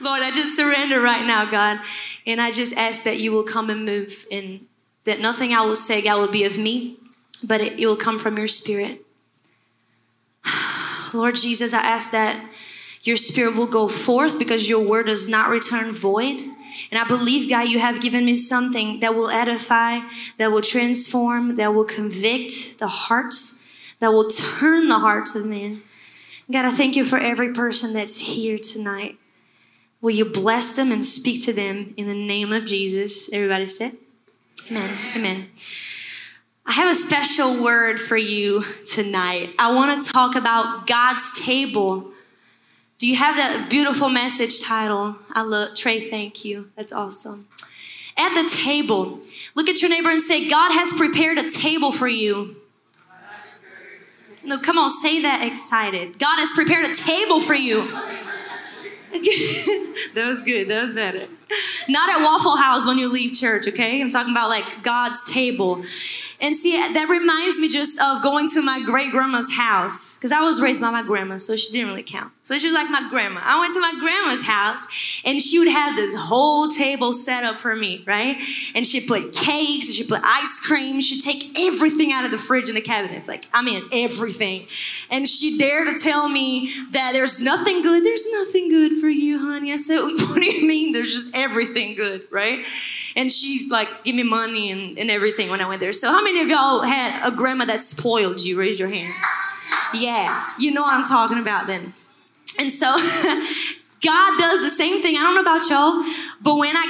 Lord, I just surrender right now, God. And I just ask that you will come and move, and that nothing I will say, God, will be of me, but it will come from your Spirit. Lord Jesus, I ask that your Spirit will go forth, because your word does not return void. And I believe, God, you have given me something that will edify, that will transform, that will convict the hearts, that will turn the hearts of men. God, I thank you for every person that's here tonight. Will you bless them and speak to them in the name of Jesus? Everybody say, amen. Amen. I have a special word for you tonight. I want to talk about God's table. Do you have that beautiful message title? I love Trey, thank you. That's awesome. At the table. Look at your neighbor and say, God has prepared a table for you. No, come on, say that excited. God has prepared a table for you. That was good. That was better. Not at Waffle House when you leave church, okay? I'm talking about like God's table. And see, that reminds me just of going to my great-grandma's house, because I was raised by my grandma, so she didn't really count. So she was like my grandma. I went to my grandma's house, and she would have this whole table set up for me, right? And she'd put cakes, and she'd put ice cream. She'd take everything out of the fridge and the cabinets. Like, I mean, everything. And she dared to tell me that there's nothing good. There's nothing good for you, honey. I said, what do you mean? There's just everything good, right? And she, like, give me money and everything when I went there. So how many of y'all had a grandma that spoiled you? Raise your hand. Yeah, you know what I'm talking about then. And so God does the same thing. I don't know about y'all, but when I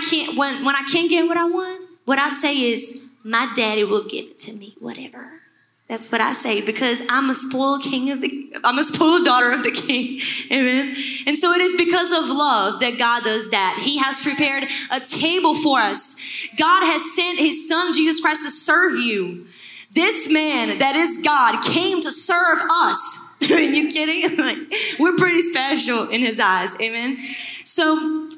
can't get what I want, what I say is, my daddy will give it to me, whatever. That's what I say, because I'm a spoiled daughter of the King. Amen. And so it is because of love that God does that. He has prepared a table for us. God has sent his son, Jesus Christ, to serve you. This man that is God came to serve us. Are you kidding? Like, we're pretty special in his eyes. Amen. So,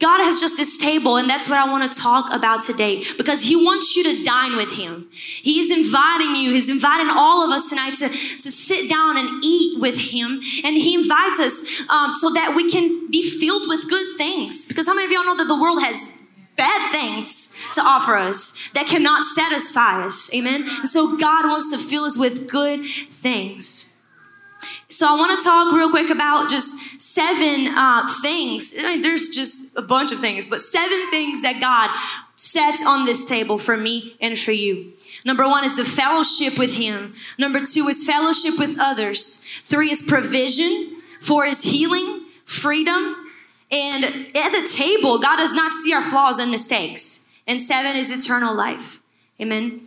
God has just this table, and that's what I want to talk about today, because he wants you to dine with him. He's inviting you. He's inviting all of us tonight to sit down and eat with him, and he invites us so that we can be filled with good things, because how many of y'all know that the world has bad things to offer us that cannot satisfy us? Amen? And so God wants to fill us with good things. So I want to talk real quick about just 7 things. There's just a bunch of things, but 7 things that God sets on this table for me and for you. Number 1 is the fellowship with him. Number 2 is fellowship with others. 3 is provision. 4 is healing, freedom. And at the table, God does not see our flaws and mistakes. And 7 is eternal life. Amen.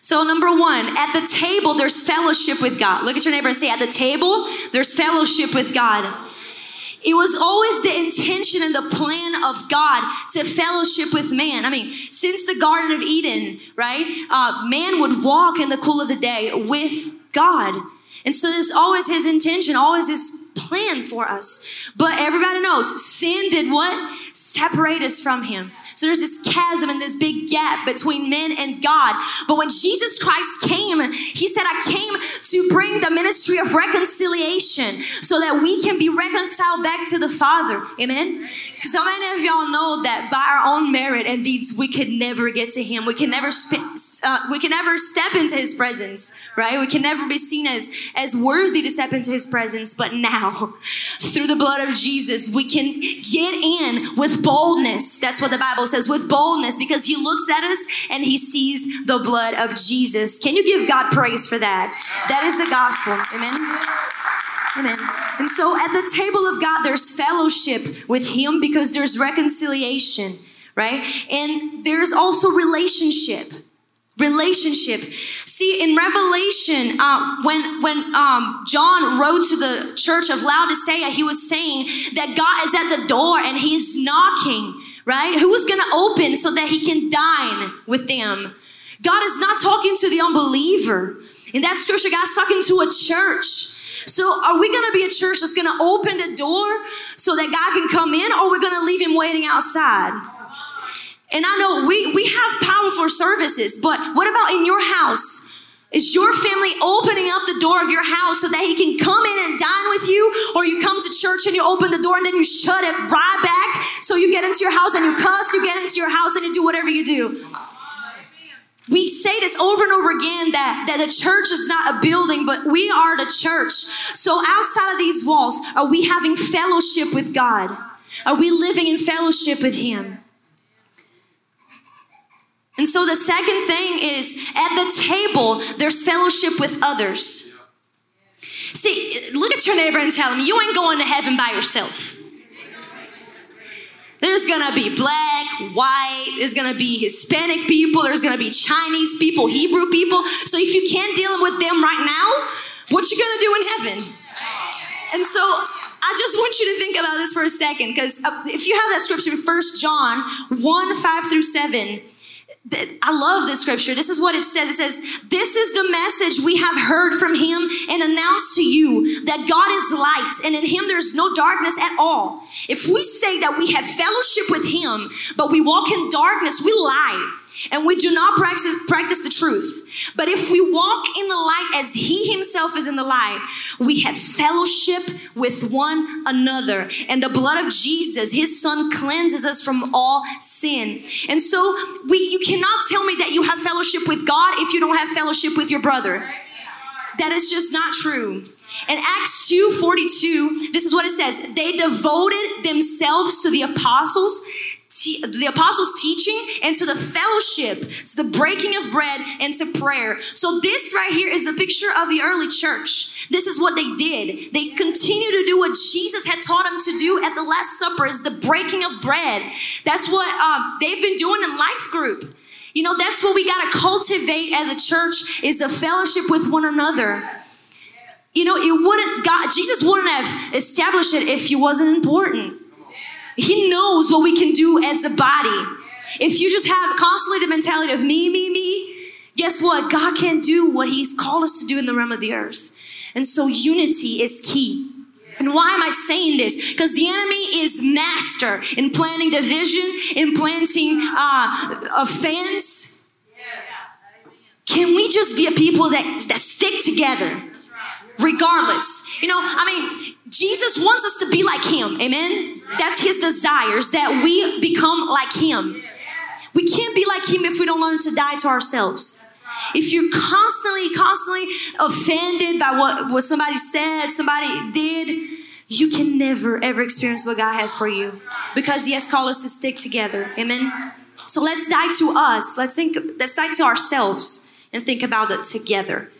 So number 1, at the table, there's fellowship with God. Look at your neighbor and say, at the table, there's fellowship with God. It was always the intention and the plan of God to fellowship with man. I mean, since the Garden of Eden, right? Man would walk in the cool of the day with God. And so there's always his intention, always his plan for us. But everybody knows sin did what? Separate us from him. So there's this chasm and this big gap between men and God. But when Jesus Christ came, he said, I came to bring the ministry of reconciliation so that we can be reconciled back to the Father. Amen? Because so many of y'all know that by our own merit and deeds, we could never get to him. We can never step into his presence, right? We can never be seen as worthy to step into his presence. But now, through the blood of Jesus, we can get in with boldness. That's what the Bible says, with boldness, because he looks at us and he sees the blood of Jesus. Can you give God praise for that? That is the gospel. Amen. And so at the table of God, there's fellowship with him because there's reconciliation, right? And there's also relationship. See, in Revelation, when John wrote to the church of Laodicea, he was saying that God is at the door and he's knocking, right? Who's going to open so that he can dine with them? God is not talking to the unbeliever. In that scripture, God's talking to a church. So are we going to be a church that's going to open the door so that God can come in, or we're going to leave him waiting outside? And I know we have powerful services, but what about in your house? Is your family opening up the door of your house so that he can come in and dine with you? Or you come to church and you open the door and then you shut it right back. So you get into your house and you cuss, you get into your house and you do whatever you do. We say this over and over again that the church is not a building, but we are the church. So outside of these walls, are we having fellowship with God? Are we living in fellowship with him? And so the second thing is, at the table, there's fellowship with others. See, look at your neighbor and tell him, you ain't going to heaven by yourself. There's going to be black, white, there's going to be Hispanic people, there's going to be Chinese people, Hebrew people. So if you can't deal with them right now, what you going to do in heaven? And so I just want you to think about this for a second, because if you have that scripture in 1 John 1, 5 through 7, I love this scripture. This is what it says. It says, this is the message we have heard from him and announced to you, that God is light and in him there's no darkness at all. If we say that we have fellowship with him, but we walk in darkness, we lie and we do not practice the truth. But if we walk in the light as he himself is in the light, we have fellowship with one another. And the blood of Jesus, his son, cleanses us from all sin. And so you cannot tell me that you have fellowship with God if you don't have fellowship with your brother. That is just not true. In Acts 2:42, this is what it says. They devoted themselves to the apostles' teaching and to the fellowship, to the breaking of bread and to prayer. So this right here is the picture of the early church. This is what they did. They continue to do what Jesus had taught them to do at the Last Supper, is the breaking of bread. That's what they've been doing in life group. You know, that's what we got to cultivate as a church, is the fellowship with one another. You know, Jesus wouldn't have established it if it wasn't important. He knows what we can do as a body. If you just have constantly the mentality of me, guess what? God can't do what he's called us to do in the realm of the earth. And so unity is key. And why am I saying this? Because the enemy is master in planting division, in planting offense. Can we just be a people that stick together regardless? You know, I mean, Jesus wants us to be like him. Amen. That's his desires, that we become like him. We can't be like him if we don't learn to die to ourselves. If you're constantly offended by what somebody said, somebody did, you can never, ever experience what God has for you, because he has called us to stick together. Amen. So let's die to us. Let's die to ourselves and think about it together.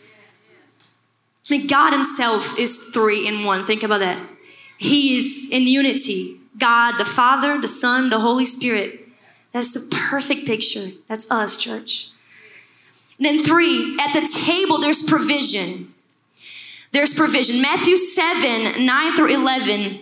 I mean, God himself is three in one. Think about that. He is in unity. God, the Father, the Son, the Holy Spirit. That's the perfect picture. That's us, church. And then 3, at the table, there's provision. There's provision. Matthew 7, 9 through 11.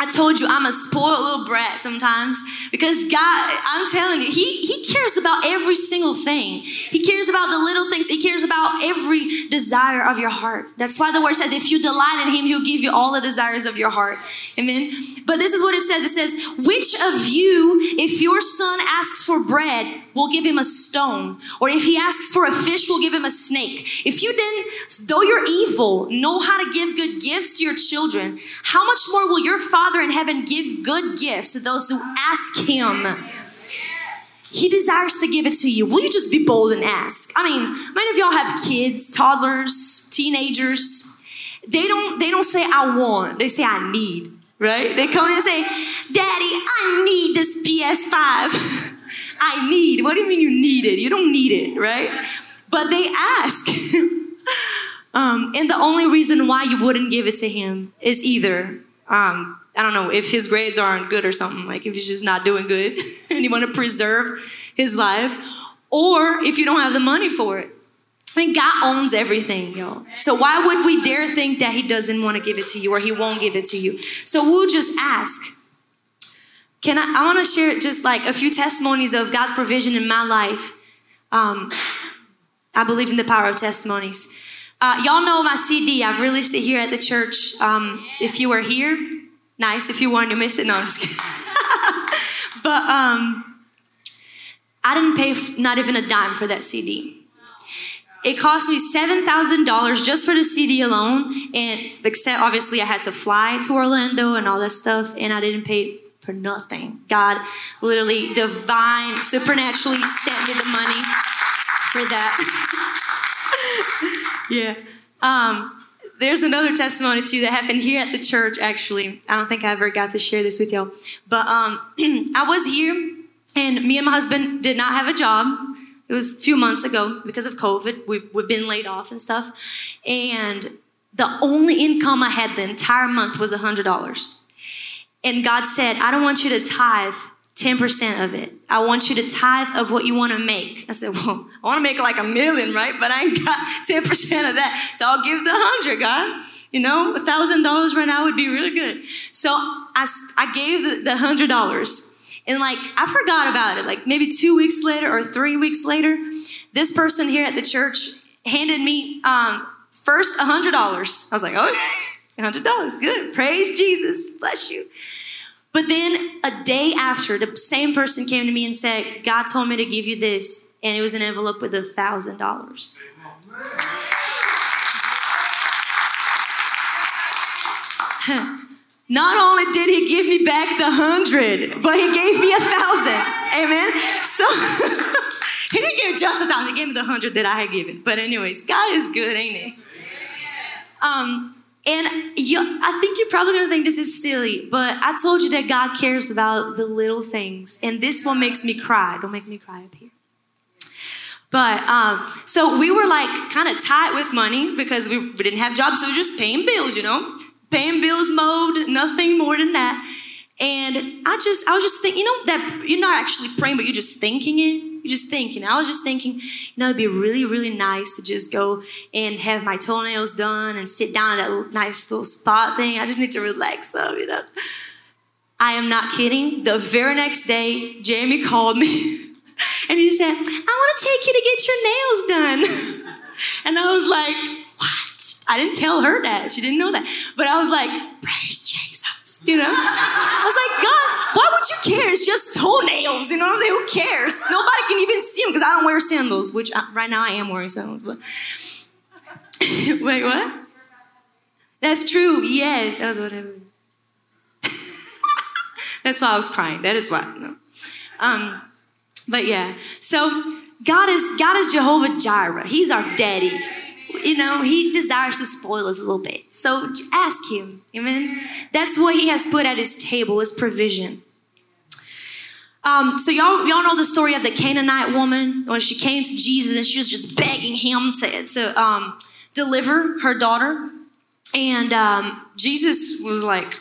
I told you I'm a spoiled little brat sometimes, because God, I'm telling you, he cares about every single thing. He cares about the little things. He cares about every desire of your heart. That's why the word says, if you delight in him, he'll give you all the desires of your heart. Amen. But this is what it says. It says, which of you, if your son asks for bread, we'll give him a stone? Or if he asks for a fish, we'll give him a snake? If you then, though you're evil, know how to give good gifts to your children, how much more will your Father in heaven give good gifts to those who ask him? He desires to give it to you. Will you just be bold and ask? I mean, many of y'all have kids, toddlers, teenagers. They don't say, I want. They say, I need, right? They come in and say, Daddy, I need this PS5. I need. What do you mean you need it? You don't need it, right? But they ask. And the only reason why you wouldn't give it to him is either, I don't know, if his grades aren't good or something, like if he's just not doing good and you want to preserve his life, or if you don't have the money for it. I mean, God owns everything, y'all. So why would we dare think that he doesn't want to give it to you, or he won't give it to you? So we'll just ask. I want to share just like a few testimonies of God's provision in my life. I believe in the power of testimonies. Y'all know my CD. I've released it here at the church. If you were here, nice. If you weren't, you missed it. No, I'm just kidding. But I didn't pay not even a dime for that CD. It cost me $7,000 just for the CD alone. And obviously I had to fly to Orlando and all that stuff. And I didn't pay for nothing. God literally divine, supernaturally sent me the money for that. Yeah. There's another testimony too that happened here at the church, actually. I don't think I ever got to share this with y'all. But I was here and me and my husband did not have a job. It was a few months ago because of COVID. We've been laid off and stuff. And the only income I had the entire month was $100. And God said, I don't want you to tithe 10% of it. I want you to tithe of what you want to make. I said, well, I want to make like $1 million, right? But I ain't got 10% of that. So I'll give the 100, God. You know, $1,000 right now would be really good. So I gave the $100. And like, I forgot about it. Like maybe 2 weeks later or 3 weeks later, this person here at the church handed me first $100. I was like, okay, $100, good. Praise Jesus, bless you. But then a day after, the same person came to me and said, God told me to give you this. And it was an envelope with $1,000. Not only did he give me back the 100, but he gave me 1,000. Amen. So he didn't give just 1,000. He gave me the 100 that I had given. But anyways, God is good, ain't he? I think you're probably going to think this is silly, but I told you that God cares about the little things. And this one makes me cry. Don't make me cry up here. But so we were like kind of tight with money because we didn't have jobs. So we were just paying bills, you know. Paying bills mode, nothing more than that. And I was just thinking, you know, that you're not actually praying, but you're just thinking it. You're just thinking. I was just thinking, you know, it'd be really, really nice to just go and have my toenails done and sit down at that nice little spot thing. I just need to relax up, you know. I am not kidding. The very next day, Jamie called me and he said, I want to take you to get your nails done. And I was like, what? I didn't tell her that. She didn't know that. But I was like, praise Jesus, you know? I was like, God, why would you care? It's just toenails, you know what I'm saying? Who cares? Nobody can even see them because I don't wear sandals, which right now I am wearing sandals. But wait, what? That's true. Yes, that was whatever. That's why I was crying. That is why. No. But yeah, so God is Jehovah Jireh. He's our daddy. You know, he desires to spoil us a little bit. So ask him. Amen. That's what he has put at his table, his provision. So y'all know the story of the Canaanite woman when she came to Jesus and she was just begging him to deliver her daughter. And Jesus was like,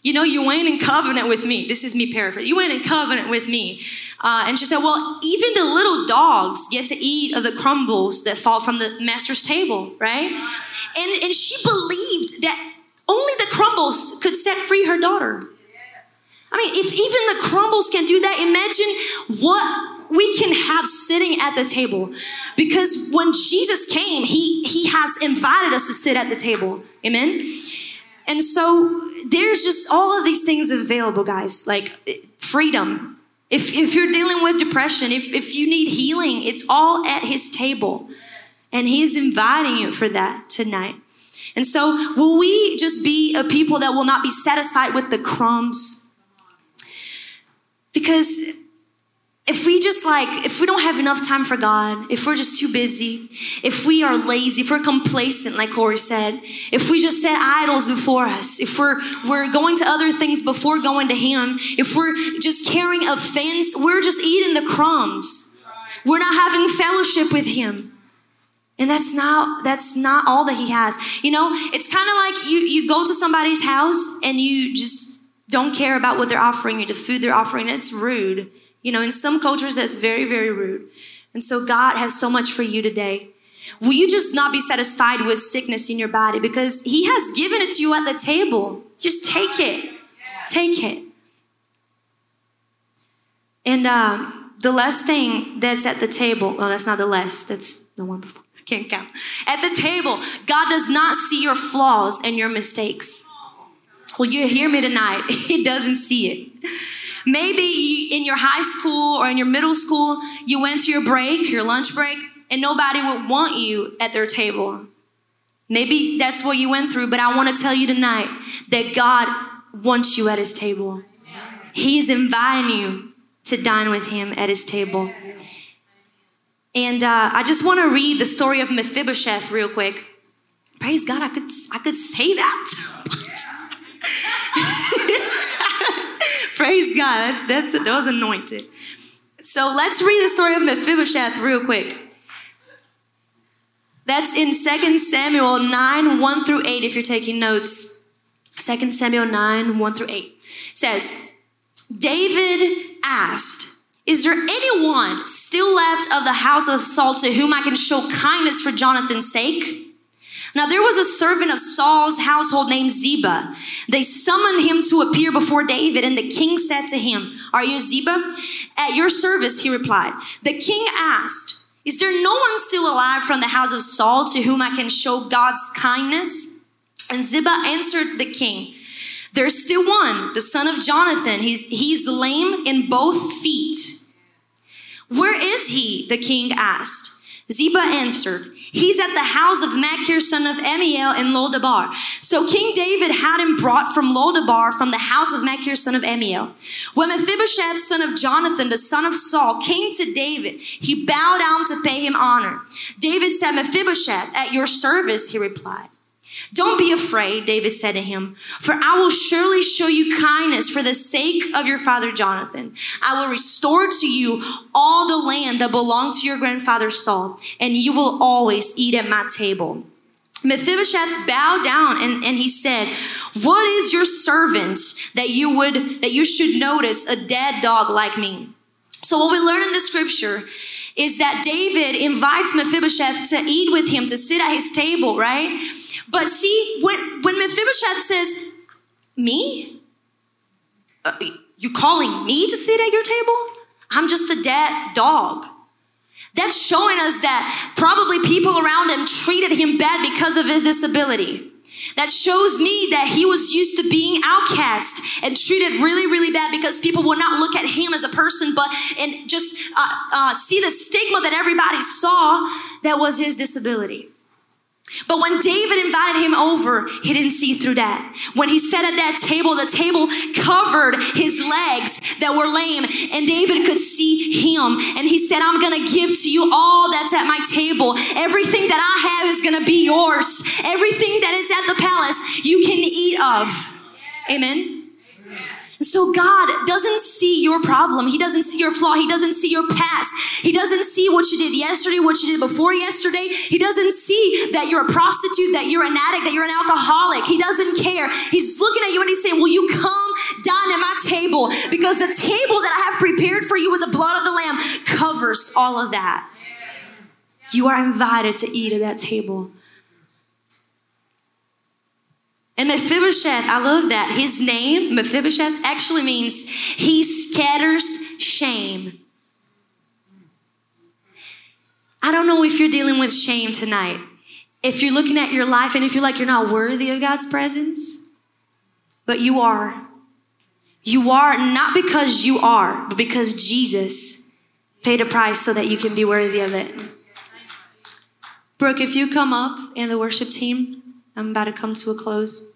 you know, you ain't in covenant with me. This is me paraphrasing. You ain't in covenant with me. And she said, well, even the little dogs get to eat of the crumbs that fall from the master's table, right? And she believed that only the crumbs could set free her daughter. I mean, if even the crumbs can do that, imagine what we can have sitting at the table. Because when Jesus came, he has invited us to sit at the table. Amen? And so there's just all of these things available, guys, like freedom. If you're dealing with depression, if you need healing, it's all at his table. And he is inviting you for that tonight. And so will we just be a people that will not be satisfied with the crumbs? Because if we don't have enough time for God, if we're just too busy, if we are lazy, if we're complacent, like Corey said, if we just set idols before us, if we're going to other things before going to him, if we're just carrying offense, we're just eating the crumbs. We're not having fellowship with him. And that's not all that he has. You know, it's kind of like you go to somebody's house and you just don't care about what they're offering you, the food they're offering. It's rude. You know, in some cultures, that's very, very rude. And so God has so much for you today. Will you just not be satisfied with sickness in your body? Because he has given it to you at the table. Just take it. Take it. And the last thing that's at the table. Well, that's not the last. That's the one before. I can't count. At the table, God does not see your flaws and your mistakes. Will you hear me tonight? He doesn't see it. Maybe in your high school or in your middle school, you went to your lunch break, and nobody would want you at their table. Maybe that's what you went through, but I want to tell you tonight that God wants you at his table. Yes. He's inviting you to dine with him at his table. And I just want to read the story of Mephibosheth real quick. Praise God, I could say that. Praise God, that was anointed. So let's read the story of Mephibosheth real quick. That's in 2 Samuel 9, 1 through 8, if you're taking notes. 2 Samuel 9, 1 through 8. It says, David asked, "Is there anyone still left of the house of Saul to whom I can show kindness for Jonathan's sake?" Now there was a servant of Saul's household named Ziba. They summoned him to appear before David, and the king said to him, "Are you Ziba?" "At your service," he replied. The king asked, "Is there no one still alive from the house of Saul to whom I can show God's kindness?" And Ziba answered the king, "There's still one, the son of Jonathan. He's lame in both feet." "Where is he?" the king asked. Ziba answered, "He's at the house of Machir, son of Amiel, in Lodabar." So King David had him brought from Lodabar, from the house of Machir, son of Amiel. When Mephibosheth, son of Jonathan, the son of Saul, came to David, he bowed down to pay him honor. David said, "Mephibosheth, at your service," he replied. "Don't be afraid," David said to him, "for I will surely show you kindness for the sake of your father Jonathan. I will restore to you all the land that belonged to your grandfather Saul, and you will always eat at my table." Mephibosheth bowed down and he said, "What is your servant that you should notice a dead dog like me?" So what we learn in the scripture is that David invites Mephibosheth to eat with him, to sit at his table, right? But see, when Mephibosheth says, "Me? You calling me to sit at your table? I'm just a dead dog." That's showing us that probably people around him treated him bad because of his disability. That shows me that he was used to being outcast and treated really, really bad because people would not look at him as a person, but see the stigma that everybody saw that was his disability. But when David invited him over, he didn't see through that. When he sat at that table, the table covered his legs that were lame, and David could see him. And he said, "I'm going to give to you all that's at my table. Everything that I have is going to be yours. Everything that is at the palace, you can eat of." Amen. So God doesn't see your problem. He doesn't see your flaw. He doesn't see your past. He doesn't see what you did yesterday, what you did before yesterday. He doesn't see that you're a prostitute, that you're an addict, that you're an alcoholic. He doesn't care. He's looking at you and he's saying, "Will you come dine at my table?" Because the table that I have prepared for you with the blood of the Lamb covers all of that. Yes. You are invited to eat at that table. And Mephibosheth, I love that. His name, Mephibosheth, actually means he scatters shame. I don't know if you're dealing with shame tonight. If you're looking at your life and if you're like, you're not worthy of God's presence, but you are. You are not because you are, but because Jesus paid a price so that you can be worthy of it. Brooke, if you come up and the worship team, I'm about to come to a close.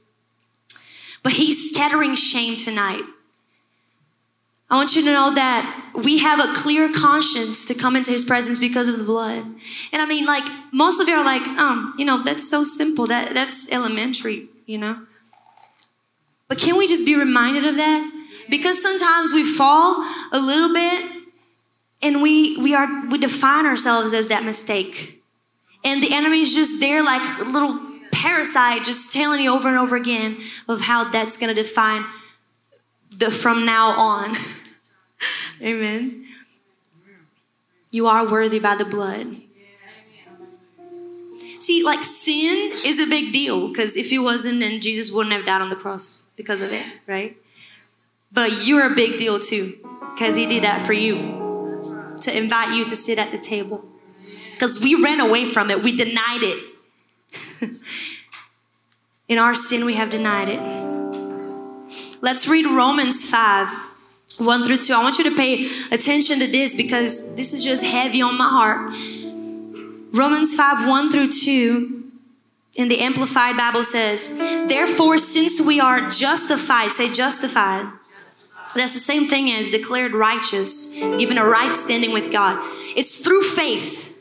But he's scattering shame tonight. I want you to know that we have a clear conscience to come into his presence because of the blood. And I mean, like, most of you are like, that's so simple. That's elementary, But can we just be reminded of that? Because sometimes we fall a little bit and we define ourselves as that mistake. And the enemy's just there like a little parasite just telling you over and over again of how that's going to define the from now on. Amen. You are worthy by the blood. See, like, sin is a big deal because if it wasn't, then Jesus wouldn't have died on the cross because of it, right? But you're a big deal too because he did that for you, to invite you to sit at the table, because we ran away from it. We denied it. In our sin, we have denied it. Let's read Romans 5, 1 through 2. I want you to pay attention to this because this is just heavy on my heart. Romans 5:1-2 in the Amplified Bible says, therefore, since we are justified, say justified. That's the same thing as declared righteous, given a right standing with God. It's through faith.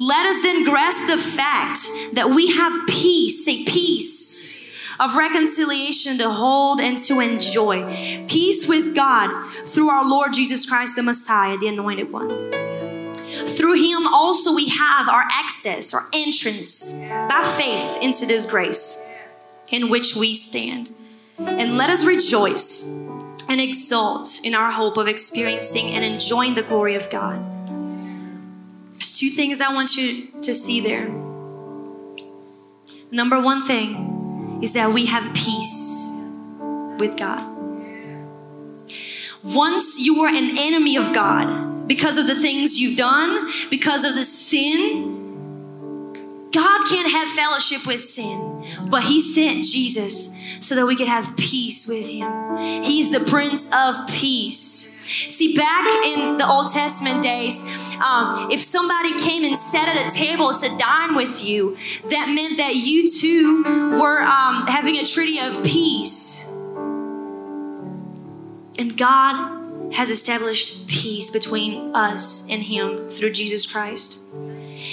Let us then grasp the fact that we have peace, say peace of reconciliation to hold and to enjoy. Peace with God through our Lord Jesus Christ, the Messiah, the Anointed One. Through Him also we have our access, our entrance by faith into this grace in which we stand. And let us rejoice and exult in our hope of experiencing and enjoying the glory of God. There's two things I want you to see there. Number one thing is that we have peace with God. Once you were an enemy of God because of the things you've done, because of the sin, God can't have fellowship with sin, but He sent Jesus so that we could have peace with Him. He is the Prince of Peace. See, back in the Old Testament days, if somebody came and sat at a table and said, dine with you, that meant that you two were having a treaty of peace. And God has established peace between us and Him through Jesus Christ.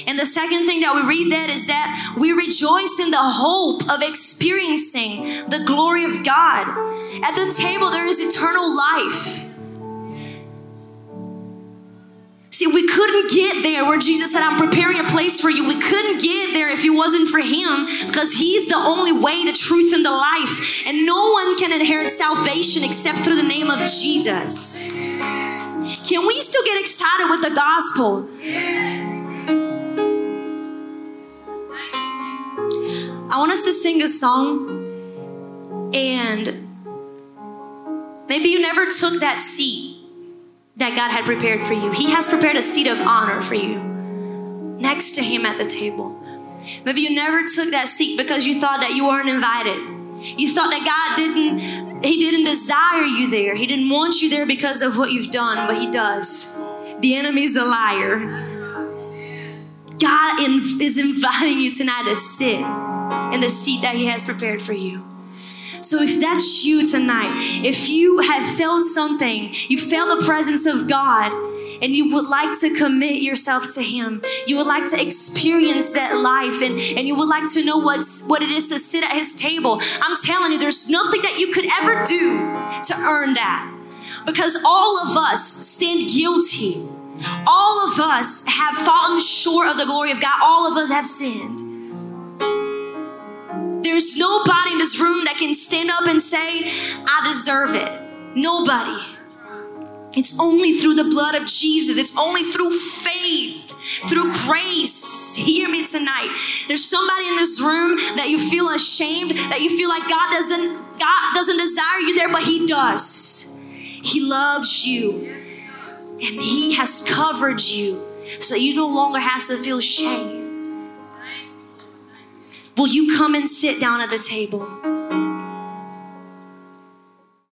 And the second thing that we read that is that we rejoice in the hope of experiencing the glory of God. At the table, there is eternal life. See, we couldn't get there where Jesus said, I'm preparing a place for you. We couldn't get there if it wasn't for Him, because He's the only way, the truth, and the life. And no one can inherit salvation except through the name of Jesus. Can we still get excited with the gospel? Yes. I want us to sing a song, and maybe you never took that seat that God had prepared for you. He has prepared a seat of honor for you next to Him at the table. Maybe you never took that seat because you thought that you weren't invited. You thought that God didn't desire you there. He didn't want you there because of what you've done, but He does. The enemy's a liar. God is inviting you tonight to sit in the seat that He has prepared for you. So if that's you tonight, if you have felt something, you felt the presence of God, and you would like to commit yourself to Him, you would like to experience that life, and you would like to know what it is to sit at His table, I'm telling you, there's nothing that you could ever do to earn that. Because all of us stand guilty. All of us have fallen short of the glory of God. All of us have sinned. There's nobody in this room that can stand up and say, I deserve it. Nobody. It's only through the blood of Jesus. It's only through faith, through grace. Hear me tonight. There's somebody in this room that you feel ashamed, that you feel like God doesn't desire you there, but He does. He loves you. And He has covered you so you no longer have to feel shame. Will you come and sit down at the table?